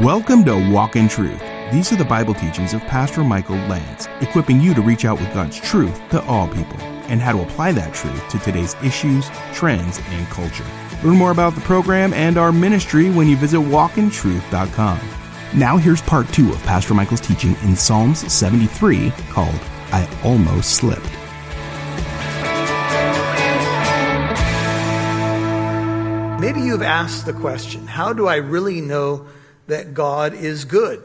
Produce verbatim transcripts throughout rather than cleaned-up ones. Welcome to Walk in Truth. These are the Bible teachings of Pastor Michael Lantz, equipping you to reach out with God's truth to all people and how to apply that truth to today's issues, trends, and culture. Learn more about the program and our ministry when you visit walk in truth dot com. Now here's part two of Pastor Michael's teaching in Psalms seventy-three called, I Almost Slipped. Maybe you've asked the question, how do I really know that God is good?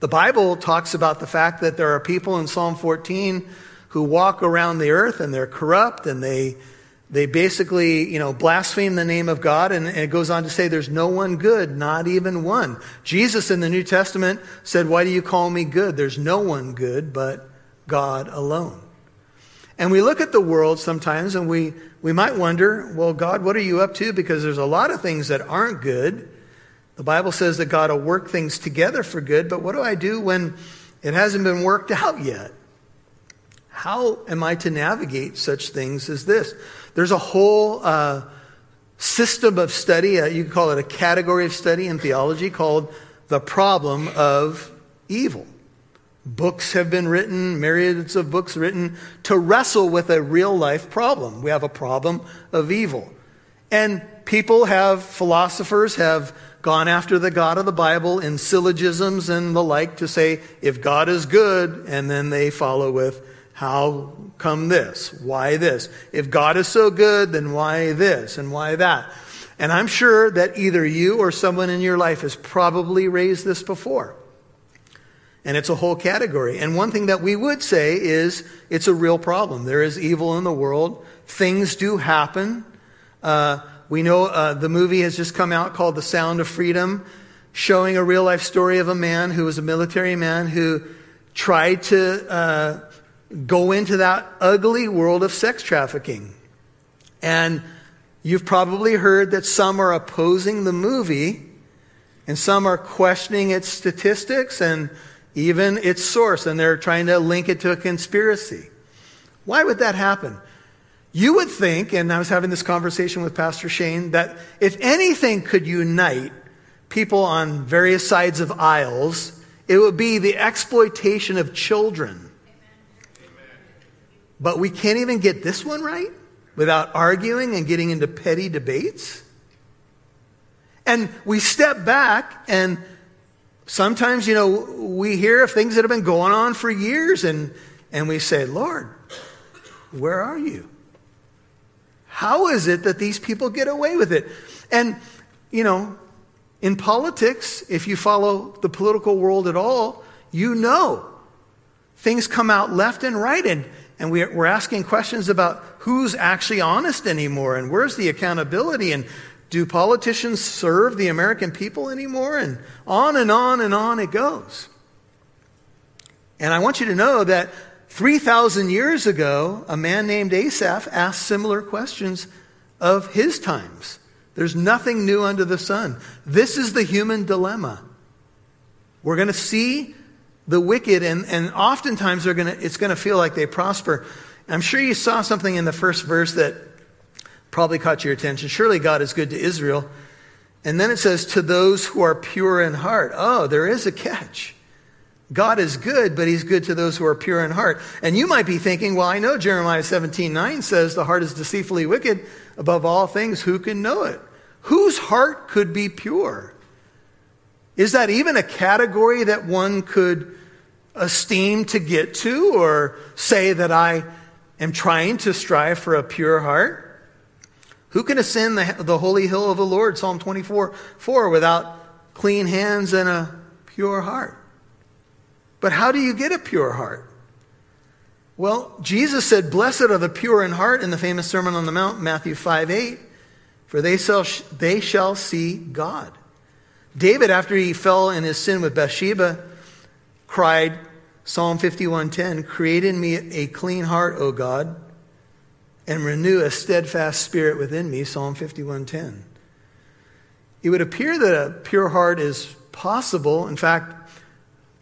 The Bible talks about the fact that there are people in Psalm fourteen who walk around the earth and they're corrupt and they they basically, you know, blaspheme the name of God. And, and it goes on to say there's no one good, not even one. Jesus in the New Testament said, why do you call me good? There's no one good but God alone. And we look at the world sometimes and we, we might wonder, well, God, what are you up to? Because there's a lot of things that aren't good. The Bible says that God will work things together for good, but what do I do when it hasn't been worked out yet? How am I to navigate such things as this? There's a whole uh, system of study, uh, you could call it a category of study in theology called the problem of evil. Books have been written, myriads of books written to wrestle with a real life problem. We have a problem of evil. And people have, philosophers have gone after the God of the Bible in syllogisms and the like to say, if God is good, and then they follow with, how come this? Why this? If God is so good, then why this and why that? And I'm sure that either you or someone in your life has probably raised this before. And it's a whole category. And one thing that we would say is it's a real problem. There is evil in the world. Things do happen. Uh, We know uh, the movie has just come out called The Sound of Freedom, showing a real-life story of a man who was a military man who tried to uh, go into that ugly world of sex trafficking. And you've probably heard that some are opposing the movie, and some are questioning its statistics and even its source, and they're trying to link it to a conspiracy. Why would that happen? You would think, and I was having this conversation with Pastor Shane, that if anything could unite people on various sides of aisles, it would be the exploitation of children. Amen. But we can't even get this one right without arguing and getting into petty debates. And we step back, and sometimes, you know, we hear of things that have been going on for years, and, and we say, Lord, where are you? How is it that these people get away with it? And, you know, in politics, if you follow the political world at all, you know things come out left and right. And, and we're, we're asking questions about who's actually honest anymore and where's the accountability and do politicians serve the American people anymore? And on and on and on it goes. And I want you to know that three thousand years ago, a man named Asaph asked similar questions of his times. There's nothing new under the sun. This is the human dilemma. We're going to see the wicked, and, and oftentimes they're going to, it's going to feel like they prosper. I'm sure you saw something in the first verse that probably caught your attention. Surely God is good to Israel. And then it says, to those who are pure in heart. Oh, there is a catch. God is good, but he's good to those who are pure in heart. And you might be thinking, well, I know Jeremiah seventeen nine says the heart is deceitfully wicked above all things. Who can know it? Whose heart could be pure? Is that even a category that one could esteem to get to or say that I am trying to strive for a pure heart? Who can ascend the, the holy hill of the Lord, Psalm twenty-four four, without clean hands and a pure heart? But how do you get a pure heart? Well, Jesus said, blessed are the pure in heart in the famous Sermon on the Mount, Matthew five eight, for they shall, they shall see God. David, after he fell in his sin with Bathsheba, cried, Psalm fifty-one ten, create in me a clean heart, O God, and renew a steadfast spirit within me, Psalm fifty-one ten. It would appear that a pure heart is possible. In fact,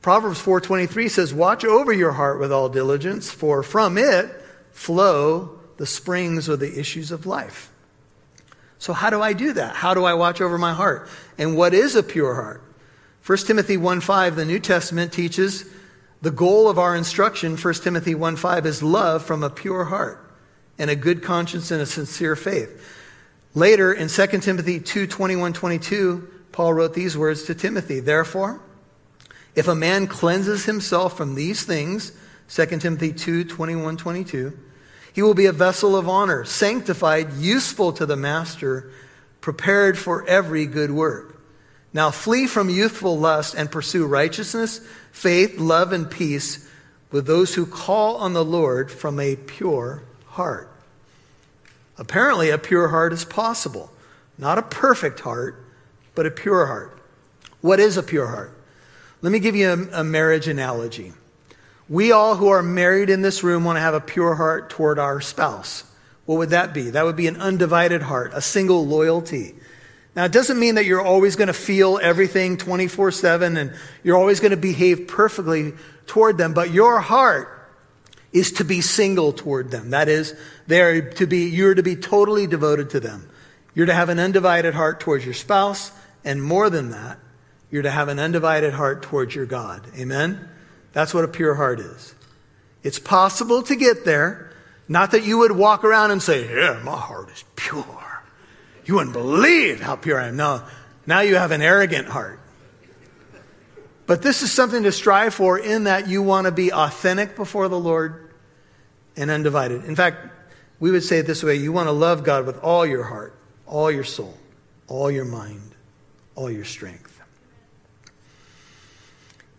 Proverbs four twenty-three says, watch over your heart with all diligence, for from it flow the springs or the issues of life. So how do I do that? How do I watch over my heart? And what is a pure heart? First Timothy one five, the New Testament teaches the goal of our instruction, First Timothy one five, is love from a pure heart and a good conscience and a sincere faith. Later in Second Timothy two twenty-one to twenty-two, Paul wrote these words to Timothy, "Therefore, if a man cleanses himself from these things," Second Timothy two twenty-one to twenty-two, "he will be a vessel of honor, sanctified, useful to the master, prepared for every good work. Now flee from youthful lust and pursue righteousness, faith, love, and peace with those who call on the Lord from a pure heart." Apparently, a pure heart is possible. Not a perfect heart, but a pure heart. What is a pure heart? Let me give you a, a marriage analogy. We all who are married in this room want to have a pure heart toward our spouse. What would that be? That would be an undivided heart, a single loyalty. Now, it doesn't mean that you're always going to feel everything twenty-four seven and you're always going to behave perfectly toward them, but your heart is to be single toward them. That is, they're to be, you're to be totally devoted to them. You're to have an undivided heart towards your spouse, and more than that, you're to have an undivided heart towards your God. Amen? That's what a pure heart is. It's possible to get there. Not that you would walk around and say, "Yeah, my heart is pure. You wouldn't believe how pure I am." No, now you have an arrogant heart. But this is something to strive for, in that you want to be authentic before the Lord and undivided. In fact, we would say it this way: you want to love God with all your heart, all your soul, all your mind, all your strength.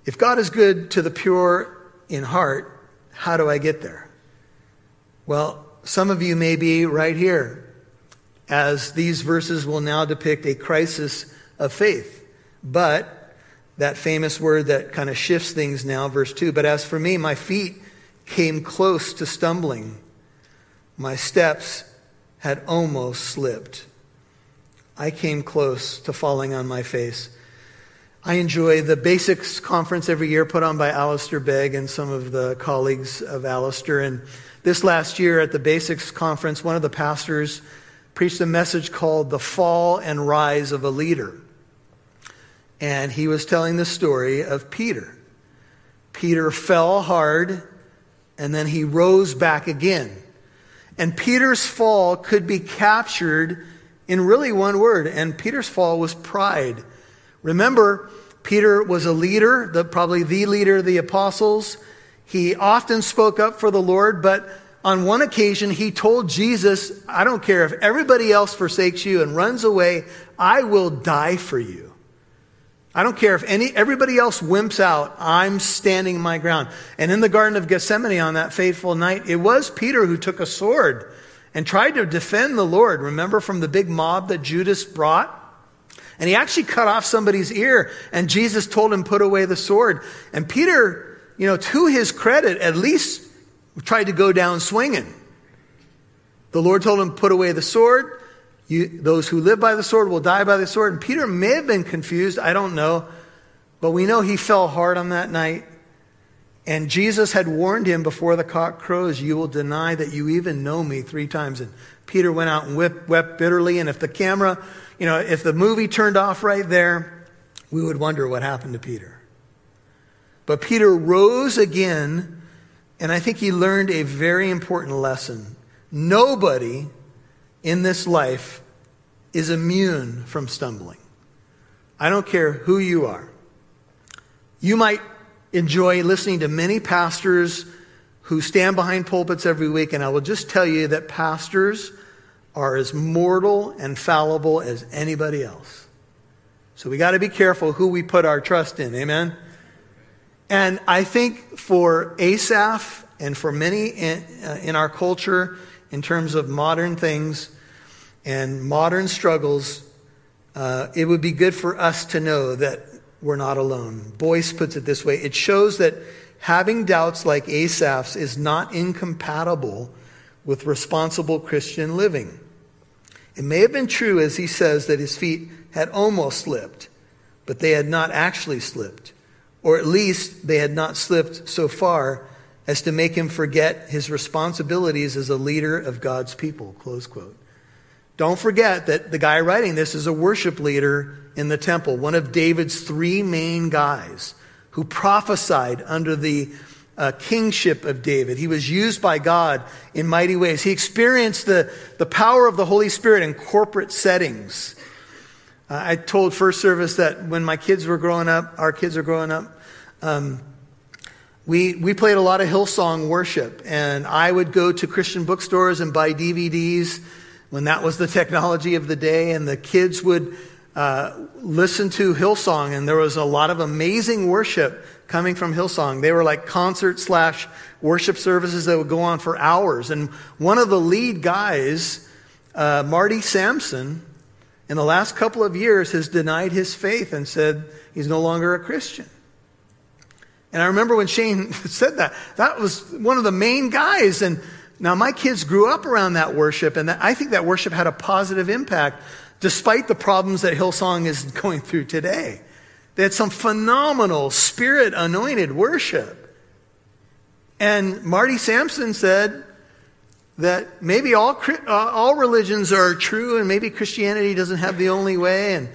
If God is good to the pure in heart, how do I get there? Well, some of you may be right here, as these verses will now depict a crisis of faith. But that famous word that kind of shifts things now, verse two, "But as for me, my feet came close to stumbling. My steps had almost slipped. I came close to falling on my face." I enjoy the Basics Conference every year, put on by Alistair Begg and some of the colleagues of Alistair. And this last year at the Basics Conference, one of the pastors preached a message called "The Fall and Rise of a Leader." And he was telling the story of Peter. Peter fell hard, and then he rose back again. And Peter's fall could be captured in really one word. And Peter's fall was pride. Remember, Peter was a leader, the, probably the leader of the apostles. He often spoke up for the Lord, but on one occasion he told Jesus, "I don't care if everybody else forsakes you and runs away, I will die for you. I don't care if any everybody else wimps out, I'm standing my ground." And in the Garden of Gethsemane on that fateful night, it was Peter who took a sword and tried to defend the Lord. Remember, from the big mob that Judas brought? And he actually cut off somebody's ear, and Jesus told him, "Put away the sword." And Peter, you know, to his credit, at least tried to go down swinging. The Lord told him, "Put away the sword. You, those who live by the sword will die by the sword." And Peter may have been confused, I don't know. But we know he fell hard on that night. And Jesus had warned him before the cock crows, "You will deny that you even know me three times." And Peter went out and wept, wept bitterly. And if the camera, you know, if the movie turned off right there, we would wonder what happened to Peter. But Peter rose again, and I think he learned a very important lesson. Nobody in this life is immune from stumbling. I don't care who you are. You might enjoy listening to many pastors who stand behind pulpits every week, and I will just tell you that pastors are as mortal and fallible as anybody else. So we got to be careful who we put our trust in, amen? And I think for Asaph and for many in, uh, in our culture, in terms of modern things and modern struggles, uh, it would be good for us to know that we're not alone. Boyce puts it this way: it shows that having doubts like Asaph's is not incompatible with responsible Christian living. It may have been true, as he says, that his feet had almost slipped, but they had not actually slipped, or at least they had not slipped so far as to make him forget his responsibilities as a leader of God's people, close quote. Don't forget that the guy writing this is a worship leader in the temple, one of David's three main guys who prophesied under the uh, kingship of David. He was used by God in mighty ways. He experienced the, the power of the Holy Spirit in corporate settings. Uh, I told First Service that when my kids were growing up, our kids are growing up, um, we we played a lot of Hillsong worship. And I would go to Christian bookstores and buy D V Ds when that was the technology of the day. And the kids would uh, listen to Hillsong. And there was a lot of amazing worship coming from Hillsong. They were like concert slash worship services that would go on for hours. And one of the lead guys, uh, Marty Sampson, in the last couple of years has denied his faith and said he's no longer a Christian. And I remember when Shane said that, that was one of the main guys. And now my kids grew up around that worship, and that, I think that worship had a positive impact despite the problems that Hillsong is going through today. They had some phenomenal Spirit-anointed worship. And Marty Sampson said that maybe all uh, all religions are true, and maybe Christianity doesn't have the only way. And,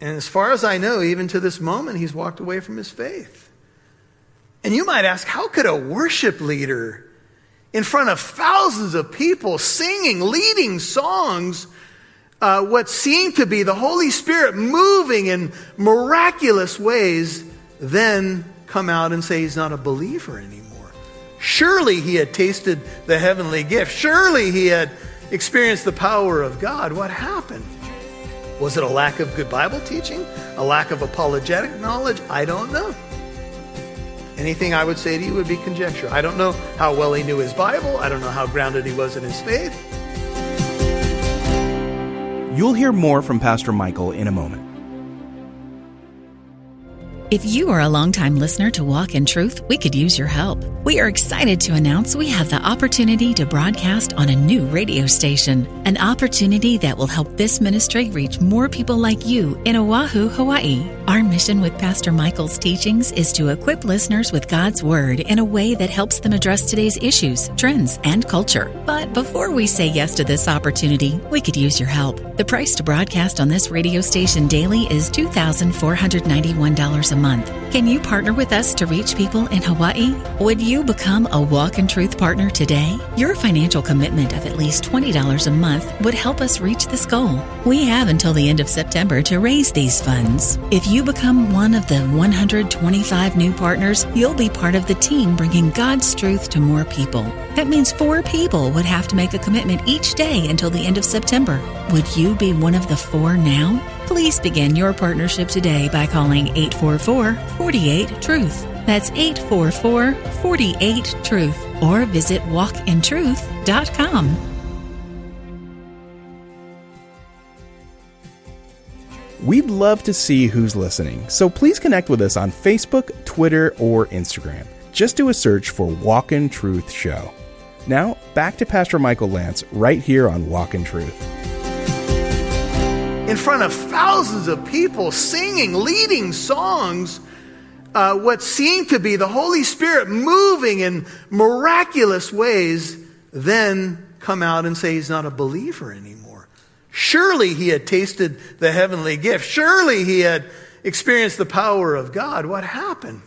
and as far as I know, even to this moment, he's walked away from his faith. And you might ask, how could a worship leader in front of thousands of people singing, leading songs, uh, what seemed to be the Holy Spirit moving in miraculous ways, then come out and say he's not a believer anymore? Surely he had tasted the heavenly gift. Surely he had experienced the power of God. What happened? Was it a lack of good Bible teaching? A lack of apologetic knowledge? I don't know. Anything I would say to you would be conjecture. I don't know how well he knew his Bible. I don't know how grounded he was in his faith. You'll hear more from Pastor Michael in a moment. If you are a longtime listener to Walk in Truth, we could use your help. We are excited to announce we have the opportunity to broadcast on a new radio station, an opportunity that will help this ministry reach more people like you in Oahu, Hawaii. Our mission with Pastor Michael's teachings is to equip listeners with God's Word in a way that helps them address today's issues, trends, and culture. But before we say yes to this opportunity, we could use your help. The price to broadcast on this radio station daily is two thousand four hundred ninety-one dollars a month. Can you partner with us to reach people in Hawaii? Would you become a Walk in Truth partner today? Your financial commitment of at least twenty dollars a month would help us reach this goal. We have until the end of September to raise these funds. If you become one of the one hundred twenty-five new partners, you'll be part of the team bringing God's truth to more people. That means four people would have to make a commitment each day until the end of September. Would you be one of the four now? Please begin your partnership today by calling eight four four, four eight, TRUTH. That's eight four four, four eight, TRUTH. Or visit walk in truth dot com. We'd love to see who's listening, so please connect with us on Facebook, Twitter, or Instagram. Just do a search for Walk in Truth Show. Now, back to Pastor Michael Lantz right here on Walk in Truth. In front of thousands of people singing, leading songs, uh, what seemed to be the Holy Spirit moving in miraculous ways, then come out and say he's not a believer anymore. Surely he had tasted the heavenly gift. Surely he had experienced the power of God. What happened?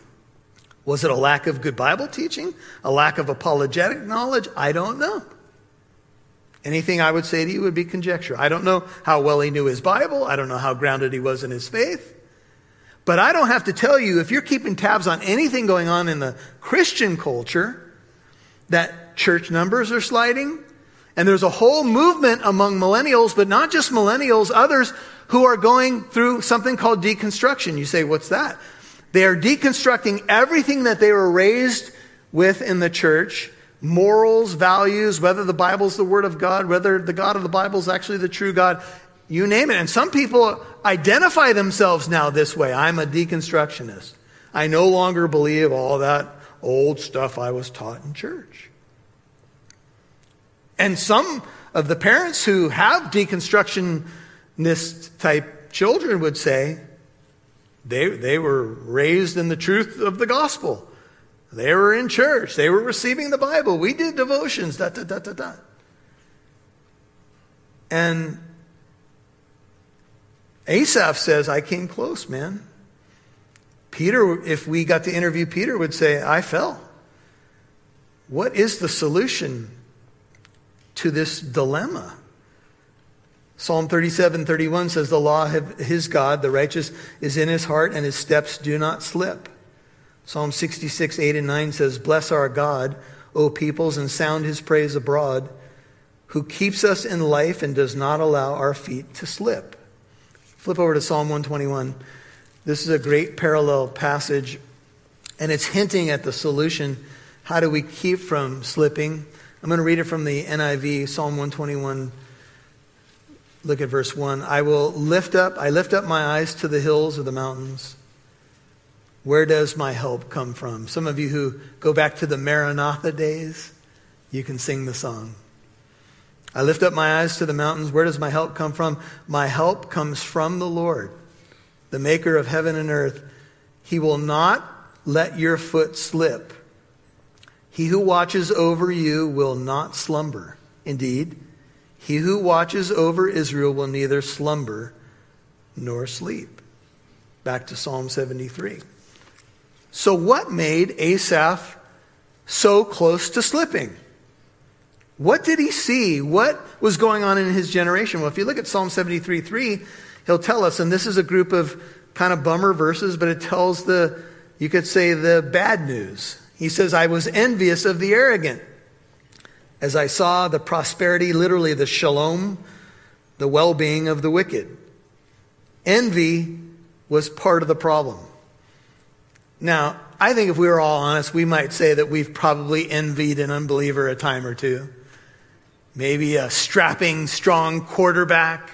Was it a lack of good Bible teaching? A lack of apologetic knowledge? I don't know. Anything I would say to you would be conjecture. I don't know how well he knew his Bible. I don't know how grounded he was in his faith. But I don't have to tell you, if you're keeping tabs on anything going on in the Christian culture, that church numbers are sliding. And there's a whole movement among millennials, but not just millennials, others who are going through something called deconstruction. You say, what's that? They are deconstructing everything that they were raised with in the church. Morals, values, whether the Bible's the Word of God, whether the God of the Bible is actually the true God, you name it. And some people identify themselves now this way. I'm a deconstructionist. I no longer believe all that old stuff I was taught in church. And some of the parents who have deconstructionist type children would say they, they were raised in the truth of the gospel. They were in church. They were receiving the Bible. We did devotions, da, da, da, da, da. And Asaph says, I came close, man. Peter, if we got to interview Peter, would say, I fell. What is the solution to this dilemma? Psalm thirty-seven, thirty-one says, the law of his God, the righteous, is in his heart, and his steps do not slip. Psalm sixty-six, eight and nine says, bless our God, O peoples, and sound his praise abroad, who keeps us in life and does not allow our feet to slip. Flip over to Psalm one twenty-one. This is a great parallel passage, and it's hinting at the solution. How do we keep from slipping? I'm going to read it from the N I V, Psalm one twenty-one. Look at verse one. I will lift up, I lift up my eyes to the hills of the mountains. Where does my help come from? Some of you who go back to the Maranatha days, you can sing the song. I lift up my eyes to the mountains. Where does my help come from? My help comes from the Lord, the maker of heaven and earth. He will not let your foot slip. He who watches over you will not slumber. Indeed, he who watches over Israel will neither slumber nor sleep. Back to Psalm seventy-three. So what made Asaph so close to slipping? What did he see? What was going on in his generation? Well, if you look at Psalm seventy-three, three, he'll tell us, and this is a group of kind of bummer verses, but it tells the, you could say, the bad news. He says, I was envious of the arrogant as I saw the prosperity, literally the shalom, the well-being of the wicked. Envy was part of the problem. Now, I think if we were all honest, we might say that we've probably envied an unbeliever a time or two. Maybe a strapping, strong quarterback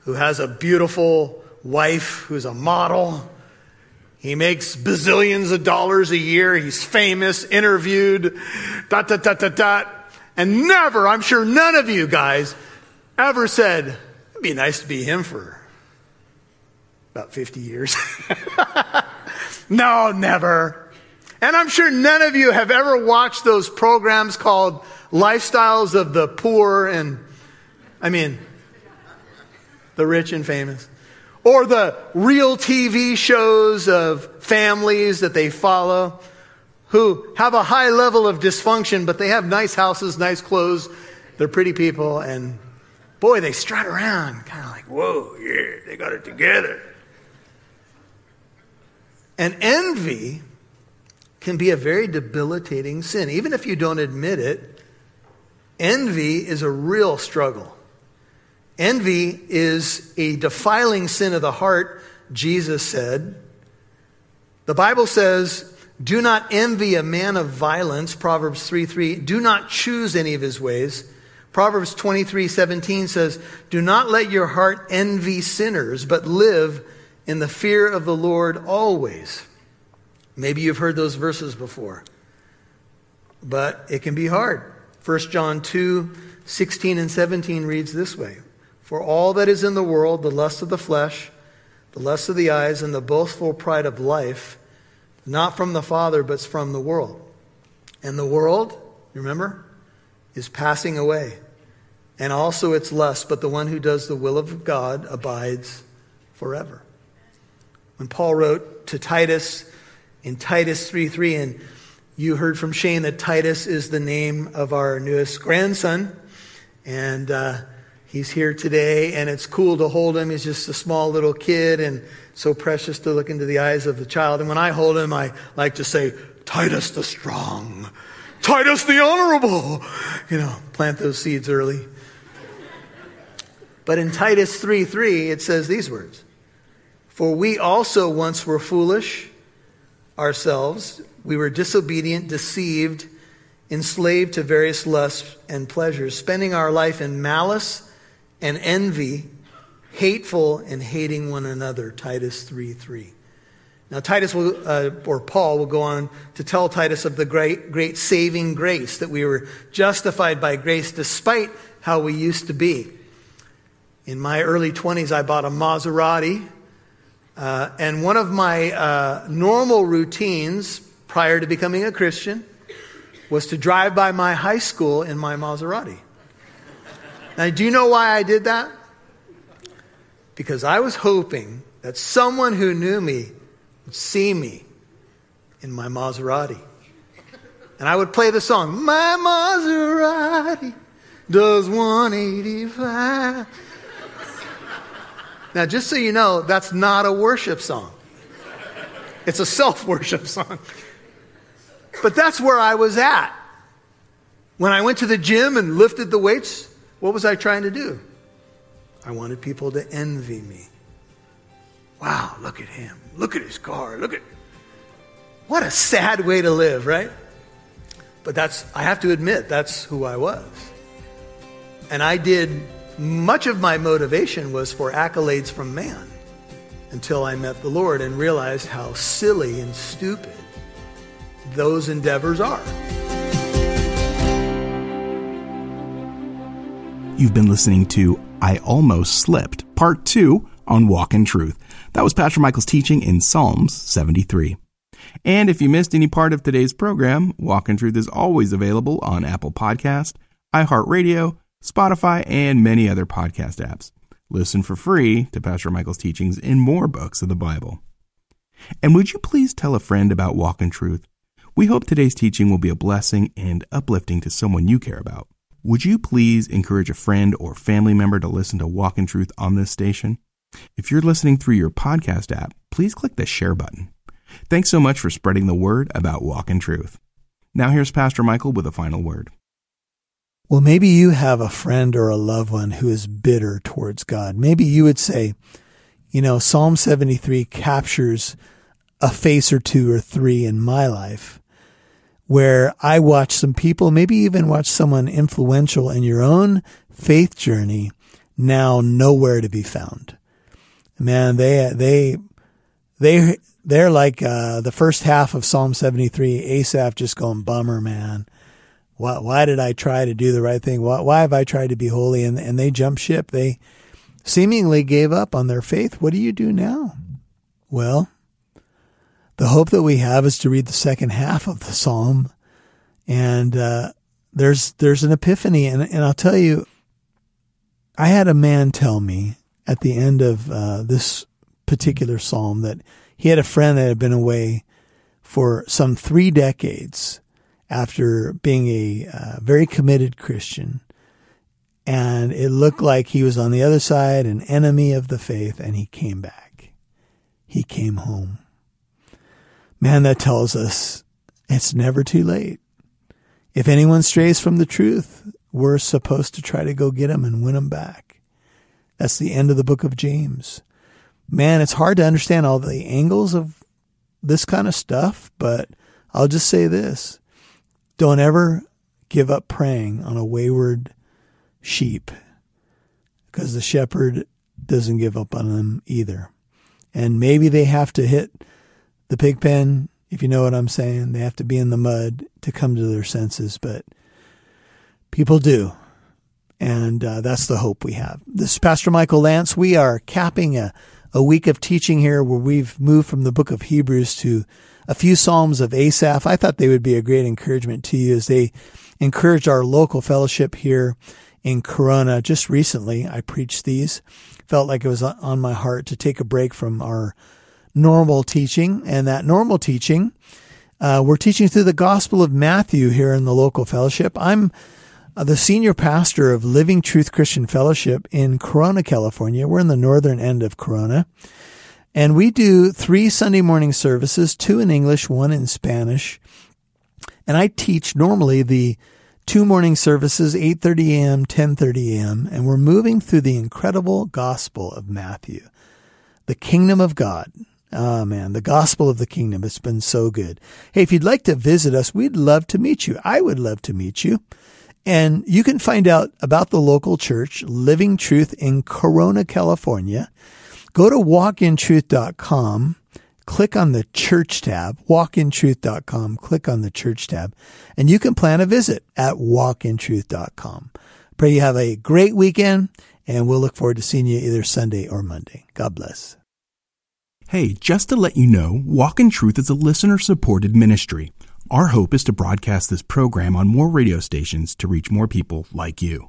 who has a beautiful wife who's a model. He makes bazillions of dollars a year. He's famous, interviewed, dot, dot, dot, dot, dot. And never, I'm sure none of you guys ever said, it'd be nice to be him for about fifty years. No, never. And I'm sure none of you have ever watched those programs called Lifestyles of the Poor and, I mean, the Rich and Famous. Or the real T V shows of families that they follow who have a high level of dysfunction, but they have nice houses, nice clothes, they're pretty people, and boy, they strut around, kind of like, whoa, yeah, they got it together. And envy can be a very debilitating sin. Even if you don't admit it, envy is a real struggle. Envy is a defiling sin of the heart, Jesus said. The Bible says, do not envy a man of violence, Proverbs three three. Do not choose any of his ways. Proverbs twenty-three, seventeen says, do not let your heart envy sinners, but live in the fear of the Lord always. Maybe you've heard those verses before, but it can be hard. First John two, sixteen and seventeen reads this way. For all that is in the world, the lust of the flesh, the lust of the eyes, and the boastful pride of life, not from the Father, but from the world. And the world, remember, is passing away, and also its lust, but the one who does the will of God abides forever. When Paul wrote to Titus in Titus three three, and you heard from Shane that Titus is the name of our newest grandson, and uh he's here today, and it's cool to hold him. He's just a small little kid, and so precious to look into the eyes of the child. And when I hold him, I like to say, Titus the strong, Titus the honorable. You know, plant those seeds early. But in Titus three three, it says these words. For we also once were foolish ourselves. We were disobedient, deceived, enslaved to various lusts and pleasures, spending our life in malice and envy, hateful and hating one another, Titus three three. Now Titus will, uh, or Paul will go on to tell Titus of the great, great saving grace, that we were justified by grace despite how we used to be. In my early twenties, I bought a Maserati, uh, and one of my uh, normal routines prior to becoming a Christian was to drive by my high school in my Maserati. Now, do you know why I did that? Because I was hoping that someone who knew me would see me in my Maserati. And I would play the song, my Maserati does one eighty-five. Now, just so you know, that's not a worship song. It's a self-worship song. But that's where I was at. When I went to the gym and lifted the weights, what was I trying to do? I wanted people to envy me. Wow, look at him. Look at his car. Look at... What a sad way to live, right? But that's, I have to admit, that's who I was. And I did, much of my motivation was for accolades from man until I met the Lord and realized how silly and stupid those endeavors are. You've been listening to I Almost Slipped, Part two on Walk in Truth. That was Pastor Michael's teaching in Psalms seventy-three. And if you missed any part of today's program, Walk in Truth is always available on Apple Podcast, iHeartRadio, Spotify, and many other podcast apps. Listen for free to Pastor Michael's teachings in more books of the Bible. And would you please tell a friend about Walk in Truth? We hope today's teaching will be a blessing and uplifting to someone you care about. Would you please encourage a friend or family member to listen to Walk in Truth on this station? If you're listening through your podcast app, please click the share button. Thanks so much for spreading the word about Walk in Truth. Now here's Pastor Michael with a final word. Well, maybe you have a friend or a loved one who is bitter towards God. Maybe you would say, you know, Psalm seventy-three captures a face or two or three in my life, where I watch some people, maybe even watch someone influential in your own faith journey, now nowhere to be found. Man, they they they they're like uh, the first half of Psalm seventy-three. Asaph just going, bummer, man. Why why did I try to do the right thing? Why why have I tried to be holy? And and they jump ship. They seemingly gave up on their faith. What do you do now? Well, the hope that we have is to read the second half of the psalm, and uh, there's there's an epiphany. And, and I'll tell you, I had a man tell me at the end of uh, this particular psalm that he had a friend that had been away for some three decades after being a uh, very committed Christian, and it looked like he was on the other side, an enemy of the faith, and he came back. He came home. Man, that tells us it's never too late. If anyone strays from the truth, we're supposed to try to go get them and win them back. That's the end of the book of James. Man, it's hard to understand all the angles of this kind of stuff, but I'll just say this. Don't ever give up praying on a wayward sheep, because the shepherd doesn't give up on them either. And maybe they have to hit the pig pen, if you know what I'm saying. They have to be in the mud to come to their senses, but people do. And uh, that's the hope we have. This is Pastor Michael Lantz. We are capping a, a week of teaching here where we've moved from the book of Hebrews to a few Psalms of Asaph. I thought they would be a great encouragement to you as they encouraged our local fellowship here in Corona. Just recently, I preached these. Felt like it was on my heart to take a break from our normal teaching, and that normal teaching, uh, we're teaching through the Gospel of Matthew here in the local fellowship. I'm uh, the senior pastor of Living Truth Christian Fellowship in Corona, California. We're in the northern end of Corona, and we do three Sunday morning services, two in English, one in Spanish, and I teach normally the two morning services, eight thirty a.m., ten thirty a.m., and we're moving through the incredible Gospel of Matthew, the Kingdom of God. Oh, man, the gospel of the kingdom. It's been so good. Hey, if you'd like to visit us, we'd love to meet you. I would love to meet you. And you can find out about the local church, Living Truth in Corona, California. Go to walk in truth dot com, click on the church tab, walk in truth dot com, click on the church tab, and you can plan a visit at walk in truth dot com. Pray you have a great weekend, and we'll look forward to seeing you either Sunday or Monday. God bless. Hey, just to let you know, Walk in Truth is a listener-supported ministry. Our hope is to broadcast this program on more radio stations to reach more people like you.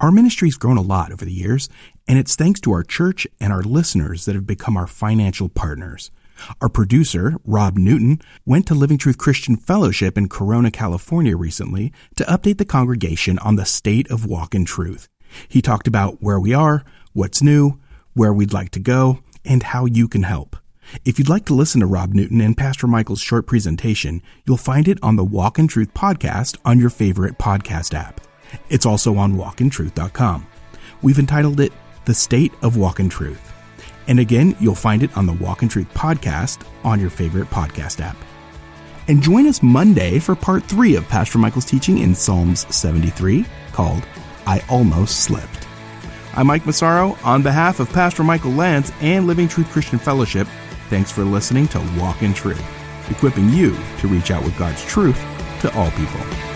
Our ministry's grown a lot over the years, and it's thanks to our church and our listeners that have become our financial partners. Our producer, Rob Newton, went to Living Truth Christian Fellowship in Corona, California recently to update the congregation on the state of Walk in Truth. He talked about where we are, what's new, where we'd like to go, and how you can help. If you'd like to listen to Rob Newton and Pastor Michael's short presentation, you'll find it on the Walk in Truth podcast on your favorite podcast app. It's also on walk in truth dot com. We've entitled it The State of Walk in Truth. And again, you'll find it on the Walk in Truth podcast on your favorite podcast app. And join us Monday for part three of Pastor Michael's teaching in Psalms seventy-three called I Almost Slipped. I'm Mike Massaro. On behalf of Pastor Michael Lantz and Living Truth Christian Fellowship, thanks for listening to Walk in Truth, equipping you to reach out with God's truth to all people.